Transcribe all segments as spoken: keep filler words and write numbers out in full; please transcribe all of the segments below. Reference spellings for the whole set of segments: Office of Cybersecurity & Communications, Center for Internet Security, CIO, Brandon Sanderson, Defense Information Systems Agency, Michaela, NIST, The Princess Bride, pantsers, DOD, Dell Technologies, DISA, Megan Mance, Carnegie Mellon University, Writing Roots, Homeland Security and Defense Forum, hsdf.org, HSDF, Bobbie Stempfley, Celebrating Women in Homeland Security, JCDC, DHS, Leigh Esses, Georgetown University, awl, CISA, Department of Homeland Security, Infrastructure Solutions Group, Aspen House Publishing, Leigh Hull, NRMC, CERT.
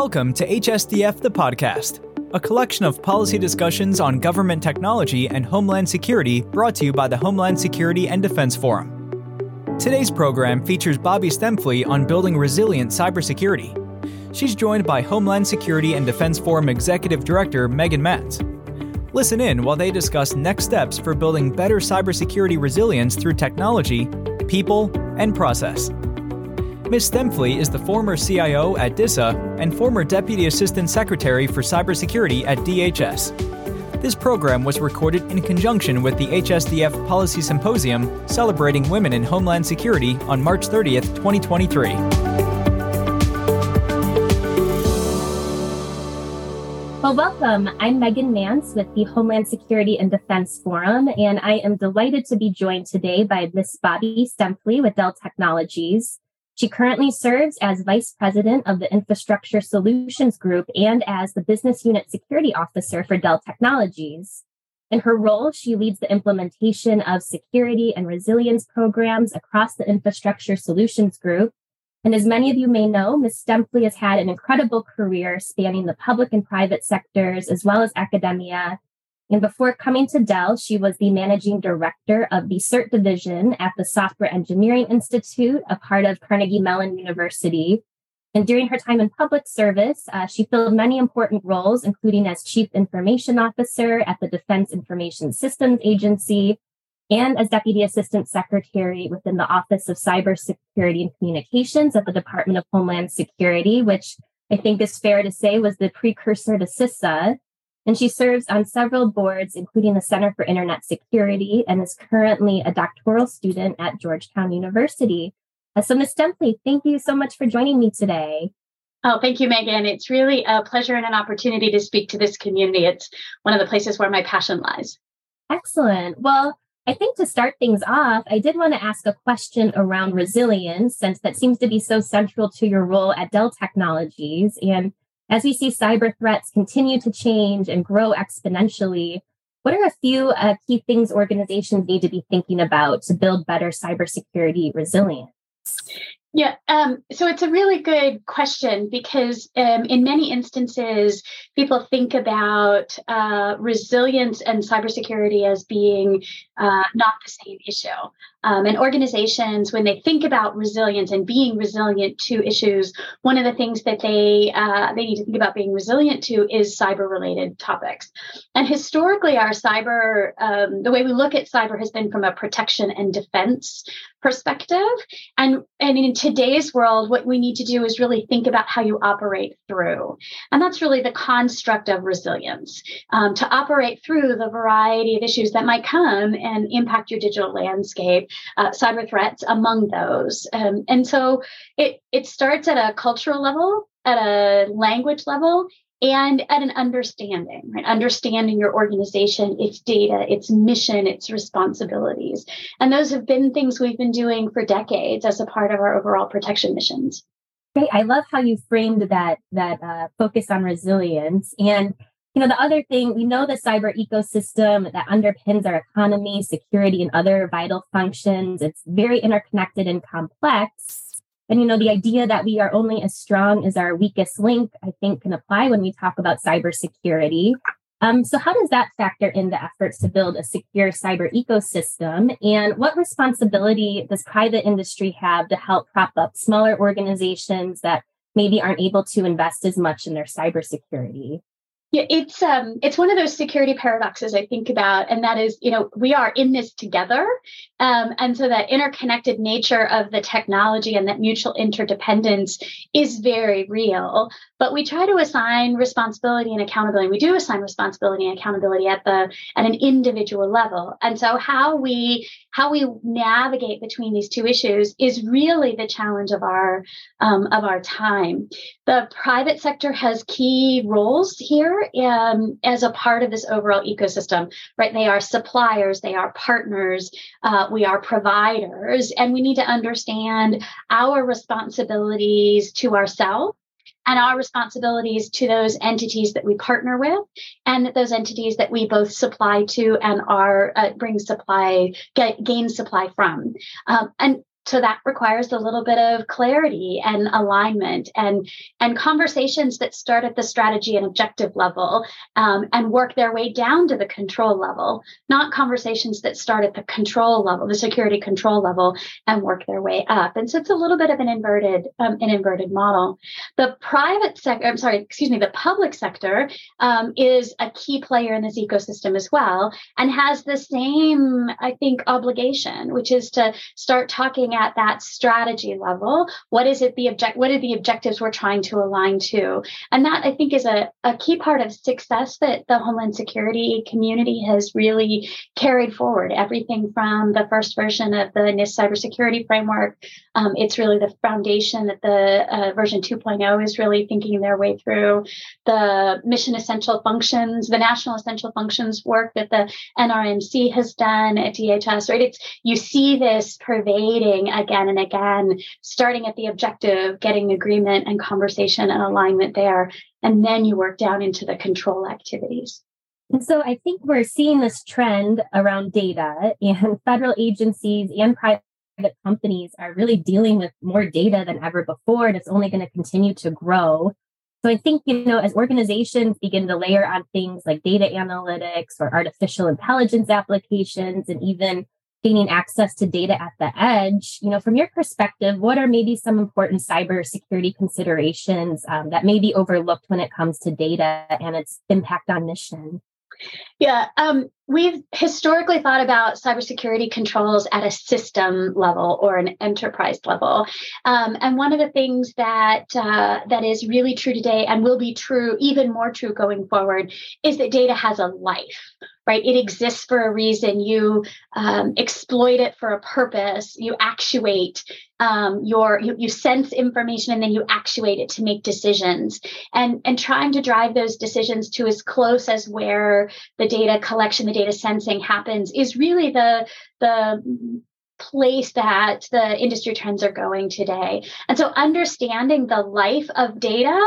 Welcome to H S D F the Podcast, a collection of policy discussions on government technology and homeland security brought to you by the Homeland Security and Defense Forum. Today's program features Bobbie Stempfley on building resilient cybersecurity. She's joined by Homeland Security and Defense Forum Executive Director Megan Mance. Listen in while they discuss next steps for building better cybersecurity resilience through technology, people, and process. Miz Stempfley is the former C I O at DISA and former Deputy Assistant Secretary for Cybersecurity at D H S. This program was recorded in conjunction with the H S D F Policy Symposium celebrating women in homeland security on March thirtieth, twenty twenty-three. Well, welcome. I'm Megan Mance with the Homeland Security and Defense Forum, and I am delighted to be joined today by Miz Bobbie Stempfley with Dell Technologies. She currently serves as Vice President of the Infrastructure Solutions Group and as the Business Unit Security Officer for Dell Technologies. In her role, she leads the implementation of security and resilience programs across the Infrastructure Solutions Group. And as many of you may know, Miz Stempfley has had an incredible career spanning the public and private sectors, as well as academia. And before coming to Dell, she was the managing director of the CERT division at the Software Engineering Institute, a part of Carnegie Mellon University. And during her time in public service, uh, she filled many important roles, including as Chief Information Officer at the Defense Information Systems Agency and as Deputy Assistant Secretary within the Office of Cybersecurity and Communications at the Department of Homeland Security, which I think is fair to say was the precursor to CISA. And she serves on several boards, including the Center for Internet Security, and is currently a doctoral student at Georgetown University. So Miz Stempfley, thank you so much for joining me today. Oh, thank you, Megan. It's really a pleasure and an opportunity to speak to this community. It's one of the places where my passion lies. Excellent. Well, I think to start things off, I did want to ask a question around resilience, since that seems to be so central to your role at Dell Technologies. And as we see cyber threats continue to change and grow exponentially, what are a few uh, key things organizations need to be thinking about to build better cybersecurity resilience? Yeah, um, so it's a really good question because um, in many instances, people think about uh, resilience and cybersecurity as being uh, not the same issue. Um, and organizations, when they think about resilience and being resilient to issues, one of the things that they uh, they need to think about being resilient to is cyber-related topics. And historically, our cyber, um, the way we look at cyber has been from a protection and defense perspective. And, and in today's world, what we need to do is really think about how you operate through. And that's really the construct of resilience, um, to operate through the variety of issues that might come and impact your digital landscape. Uh, cyber threats among those. Um, and so it, it starts at a cultural level, at a language level, and at an understanding, right? Understanding your organization, its data, its mission, its responsibilities. And those have been things we've been doing for decades as a part of our overall protection missions. Great. I love how you framed that, that uh, focus on resilience. And you know, the other thing, we know the cyber ecosystem that underpins our economy, security, and other vital functions, it's very interconnected and complex. And, you know, the idea that we are only as strong as our weakest link, I think, can apply when we talk about cybersecurity. Um, so how does that factor into efforts to build a secure cyber ecosystem? And what responsibility does private industry have to help prop up smaller organizations that maybe aren't able to invest as much in their cybersecurity? Yeah, it's um, it's one of those security paradoxes I think about, and that is, you know, we are in this together, um, and so that interconnected nature of the technology and that mutual interdependence is very real. But we try to assign responsibility and accountability. We do assign responsibility and accountability at the at an individual level, and so how we how we navigate between these two issues is really the challenge of our um, of our time. The private sector has key roles here. Um, as a part of this overall ecosystem, right? They are suppliers, they are partners, uh, we are providers, and we need to understand our responsibilities to ourselves and our responsibilities to those entities that we partner with and those entities that we both supply to and are uh, bring supply, get, gain supply from. Um, and So that requires a little bit of clarity and alignment and, and conversations that start at the strategy and objective level um, and work their way down to the control level, not conversations that start at the control level, the security control level, and work their way up. And so it's a little bit of an inverted, um, an inverted model. The private sector, I'm sorry, excuse me, the public sector um, is a key player in this ecosystem as well and has the same, I think, obligation, which is to start talking at that strategy level. What is it the object? What are the objectives we're trying to align to? And that, I think, is a, a key part of success that the Homeland Security community has really carried forward. Everything from the first version of the NIST cybersecurity framework, um, it's really the foundation that the uh, version two point oh is really thinking their way through. The mission essential functions, the national essential functions work that the N R M C has done at D H S, right? It's, you see this pervading again and again, starting at the objective, getting agreement and conversation and alignment there, and then you work down into the control activities. And so I think we're seeing this trend around data, and federal agencies and private companies are really dealing with more data than ever before, and it's only going to continue to grow. So I think, you know, as organizations begin to layer on things like data analytics or artificial intelligence applications, and even gaining access to data at the edge, you know, from your perspective, what are maybe some important cybersecurity considerations um, that may be overlooked when it comes to data and its impact on mission? Yeah, um, we've historically thought about cybersecurity controls at a system level or an enterprise level. Um, and one of the things that uh, that is really true today and will be true, even more true going forward, is that data has a life, right? It exists for a reason. You um, exploit it for a purpose. You actuate um, your, you, you sense information and then you actuate it to make decisions. And, and trying to drive those decisions to as close as where the data collection, the data sensing happens is really the, the place that the industry trends are going today. And so understanding the life of data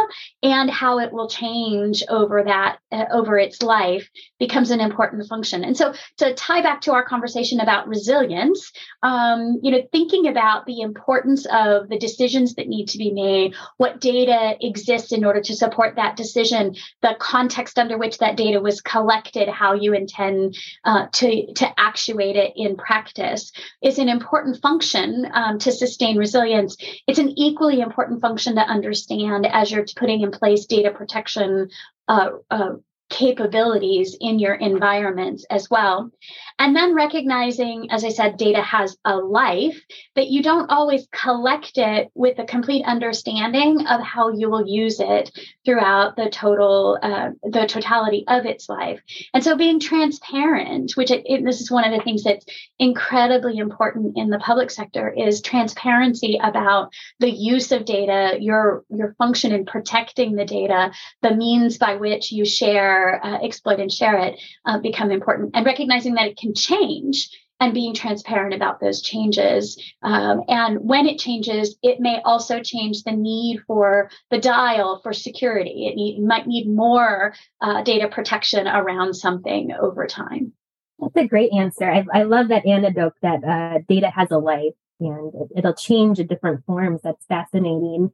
and how it will change over that, uh, over its life becomes an important function. And so to tie back to our conversation about resilience, um, you know, thinking about the importance of the decisions that need to be made, what data exists in order to support that decision, the context under which that data was collected, how you intend uh, to, to actuate it in practice is an important function um, to sustain resilience. It's an equally important function to understand as you're putting in place data protection uh, uh, capabilities in your environments as well. And then recognizing, as I said, data has a life, that you don't always collect it with a complete understanding of how you will use it throughout the total, uh, the totality of its life. And so being transparent, which it, it, this is one of the things that's incredibly important in the public sector, is transparency about the use of data, your, your function in protecting the data, the means by which you share Uh, exploit and share it uh, become important, and recognizing that it can change and being transparent about those changes. Um, and when it changes, it may also change the need for the dial for security. It need, might need more uh, data protection around something over time. That's a great answer. I, I love that anecdote that uh, data has a life and it, it'll change in different forms. That's fascinating.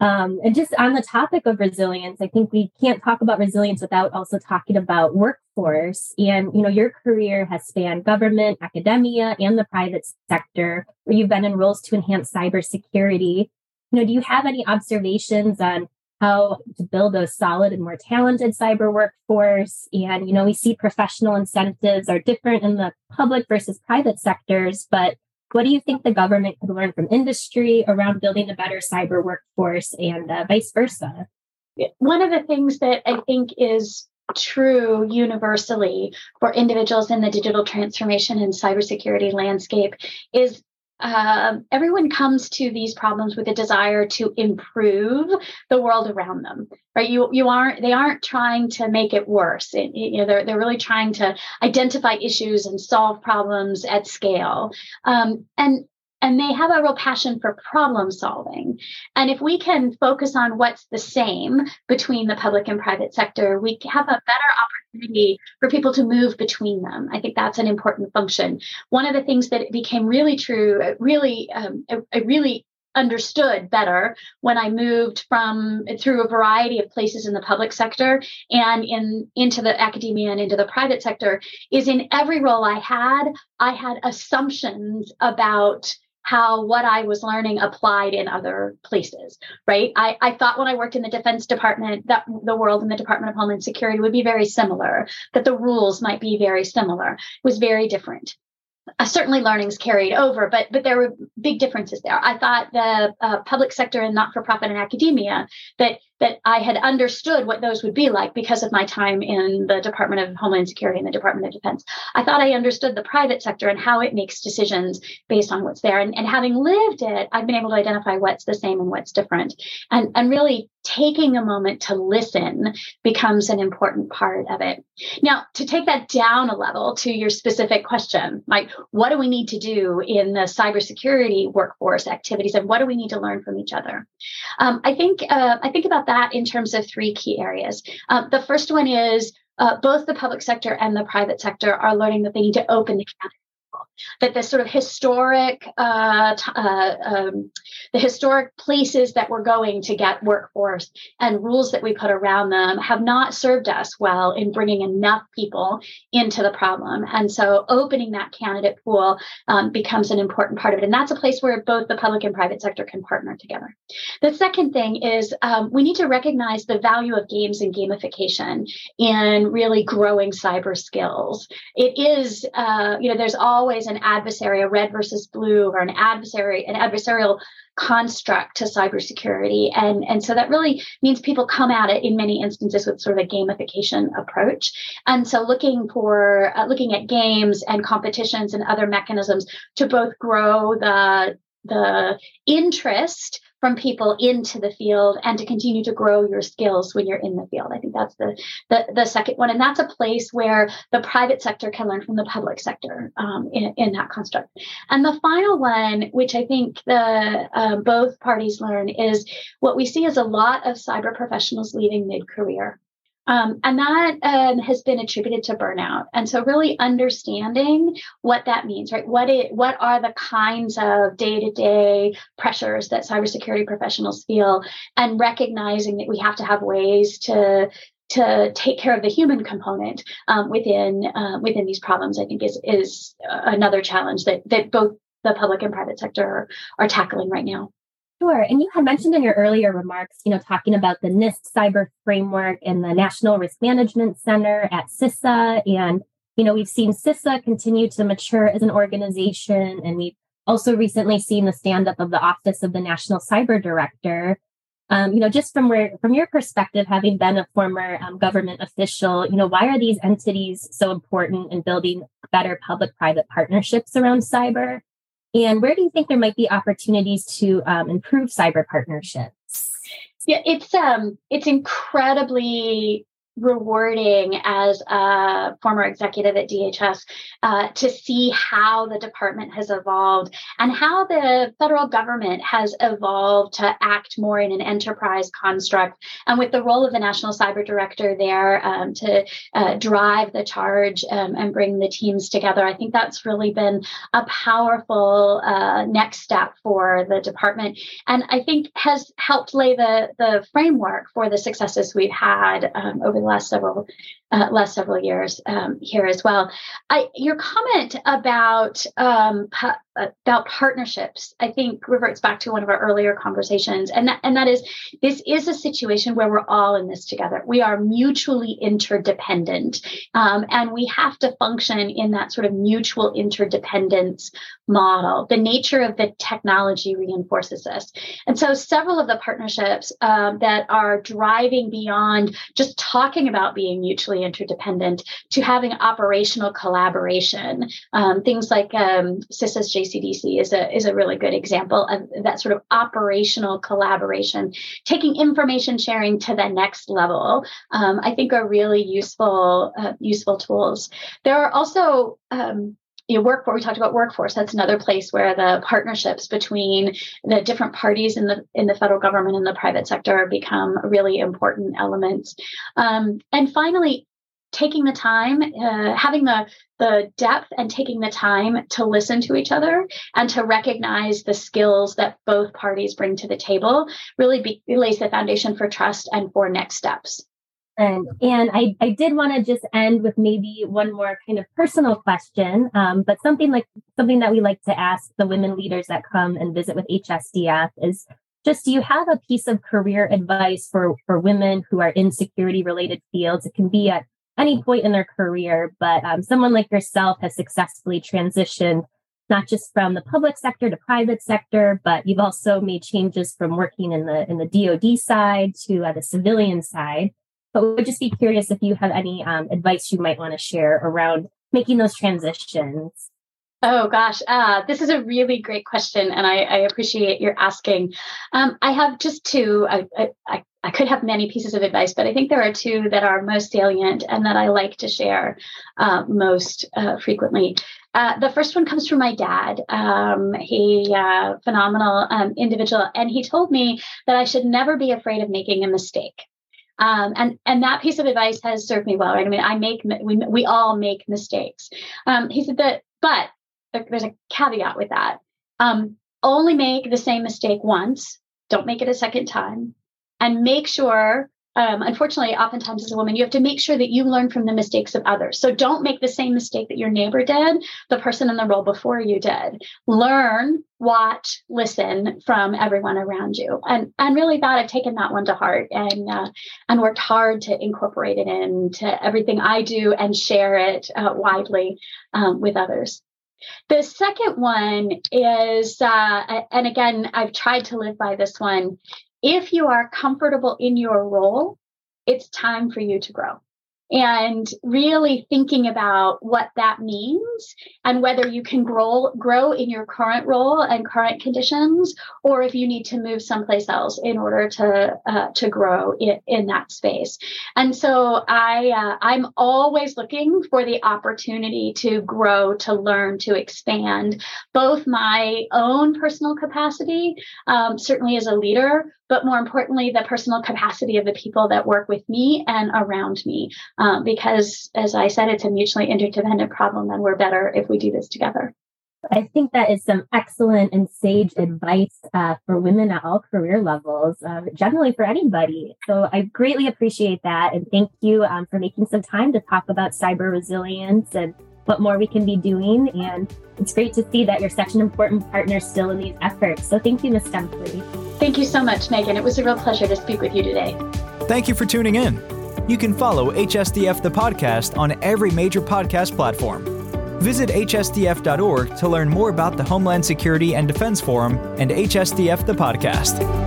Um, and just on the topic of resilience, I think we can't talk about resilience without also talking about workforce. And, you know, your career has spanned government, academia, and the private sector, where you've been in roles to enhance cybersecurity. You know, do you have any observations on how to build a solid and more talented cyber workforce? And, you know, we see professional incentives are different in the public versus private sectors, but what do you think the government could learn from industry around building a better cyber workforce and uh, vice versa? One of the things that I think is true universally for individuals in the digital transformation and cybersecurity landscape is Uh, everyone comes to these problems with a desire to improve the world around them, right? You you aren't they aren't trying to make it worse. It, you know, they're they're really trying to identify issues and solve problems at scale. Um, and. and they have a real passion for problem solving. And if we can focus on what's the same between the public and private sector, we have a better opportunity for people to move between them. I think that's an important function. One of the things that became really true, it really, um, it, it really understood better when I moved from through a variety of places in the public sector and in into the academia and into the private sector, is in every role I had, I had assumptions about how what I was learning applied in other places, right? I, I thought when I worked in the Defense Department that the world in the Department of Homeland Security would be very similar, that the rules might be very similar. It was very different. Uh, certainly learnings carried over, but but there were big differences there. I thought the uh, public sector and not-for-profit and academia, that that I had understood what those would be like because of my time in the Department of Homeland Security and the Department of Defense. I thought I understood the private sector and how it makes decisions based on what's there. And, and having lived it, I've been able to identify what's the same and what's different. And, and really taking a moment to listen becomes an important part of it. Now, to take that down a level to your specific question, like what do we need to do in the cybersecurity workforce activities and what do we need to learn from each other? Um, I think uh, I think about that in terms of three key areas. Uh, the first one is uh, both the public sector and the private sector are learning that they need to open the account. That the sort of historic, uh, t- uh, um, the historic places that we're going to get workforce and rules that we put around them have not served us well in bringing enough people into the problem. And so opening that candidate pool um, becomes an important part of it. And that's a place where both the public and private sector can partner together. The second thing is um, we need to recognize the value of games and gamification in really growing cyber skills. It is, uh, you know, there's always an adversary, a red versus blue, or an adversary, an adversarial construct to cybersecurity. And, and so that really means people come at it in many instances with sort of a gamification approach. And so looking for, uh, looking at games and competitions and other mechanisms to both grow the, the interest from people into the field and to continue to grow your skills when you're in the field. I think that's the, the, the second one. And that's a place where the private sector can learn from the public sector um, in, in that construct. And the final one, which I think the uh, both parties learn, is what we see is a lot of cyber professionals leaving mid-career. Um, and that um, has been attributed to burnout. And so really understanding what that means, right? What it, what are the kinds of day-to-day pressures that cybersecurity professionals feel, and recognizing that we have to have ways to to take care of the human component um, within uh, within these problems, I think is is another challenge that that both the public and private sector are, are tackling right now. Sure. And you had mentioned in your earlier remarks, you know, talking about the NIST cyber framework and the National Risk Management Center at CISA. And, you know, we've seen CISA continue to mature as an organization. And we've also recently seen the stand up of the Office of the National Cyber Director. Um, you know, just from where, from your perspective, having been a former um, government official, you know, why are these entities so important in building better public-private partnerships around cyber? And where do you think there might be opportunities to um, improve cyber partnerships? Yeah, it's um, it's incredibly rewarding as a former executive at D H S uh, to see how the department has evolved and how the federal government has evolved to act more in an enterprise construct. And with the role of the National Cyber Director there um, to uh, drive the charge um, and bring the teams together, I think that's really been a powerful uh, next step for the department. And I think has helped lay the, the framework for the successes we've had um, over the last several uh, last several years um, here as well. I, your comment about um, pa- about partnerships, I think, reverts back to one of our earlier conversations, and that, and that is, this is a situation where we're all in this together. We are mutually interdependent, um, and we have to function in that sort of mutual interdependence model. The nature of the technology reinforces this, and so several of the partnerships um, that are driving beyond just talking about being mutually interdependent to having operational collaboration, um, things like um, CISA's J C D C is a is a really good example of that sort of operational collaboration, taking information sharing to the next level. Um, I think are really useful uh, useful tools. There are also um, you know, workforce, we talked about workforce. That's another place where the partnerships between the different parties in the in the federal government and the private sector become a really important element. Um, and finally, taking the time, uh, having the the depth and taking the time to listen to each other and to recognize the skills that both parties bring to the table really be, lays the foundation for trust and for next steps. And, and I, I did want to just end with maybe one more kind of personal question, um, but something like something that we like to ask the women leaders that come and visit with H S D F is just, do you have a piece of career advice for, for women who are in security related fields? It can be at any point in their career, but um, someone like yourself has successfully transitioned not just from the public sector to private sector, but you've also made changes from working in the in the D O D side to uh, the civilian side. But we would just be curious if you have any um, advice you might want to share around making those transitions. Oh, gosh, uh, this is a really great question, and I, I appreciate your asking. Um, I have just two. I, I, I could have many pieces of advice, but I think there are two that are most salient and that I like to share uh, most uh, frequently. Uh, the first one comes from my dad. Um, he uh, phenomenal um, individual, and he told me that I should never be afraid of making a mistake. Um, and, and that piece of advice has served me well, right? I mean, I make, we, we all make mistakes. Um, he said that, but there's a caveat with that. Um, only make the same mistake once. Don't make it a second time. And make sure, um, unfortunately, oftentimes as a woman, you have to make sure that you learn from the mistakes of others. So don't make the same mistake that your neighbor did, the person in the role before you did. Learn, watch, listen from everyone around you. And and really that, I've taken that one to heart and uh, and worked hard to incorporate it into everything I do and share it uh, widely um, with others. The second one is, uh, and again, I've tried to live by this one. If you are comfortable in your role, it's time for you to grow. And really thinking about what that means and whether you can grow, grow in your current role and current conditions, or if you need to move someplace else in order to uh, to grow in, in that space. And so I uh, I'm always looking for the opportunity to grow, to learn, to expand both my own personal capacity, um, certainly as a leader, but more importantly, the personal capacity of the people that work with me and around me. Um, because, as I said, it's a mutually interdependent problem, and we're better if we do this together. I think that is some excellent and sage advice uh, for women at all career levels, uh, generally for anybody. So I greatly appreciate that. And thank you um, for making some time to talk about cyber resilience and what more we can be doing. And it's great to see that you're such an important partner still in these efforts. So thank you, Miz Stempfley. Thank you so much, Megan. It was a real pleasure to speak with you today. Thank you for tuning in. You can follow H S D F the podcast on every major podcast platform. Visit h s d f dot org to learn more about the Homeland Security and Defense Forum and H S D F the podcast.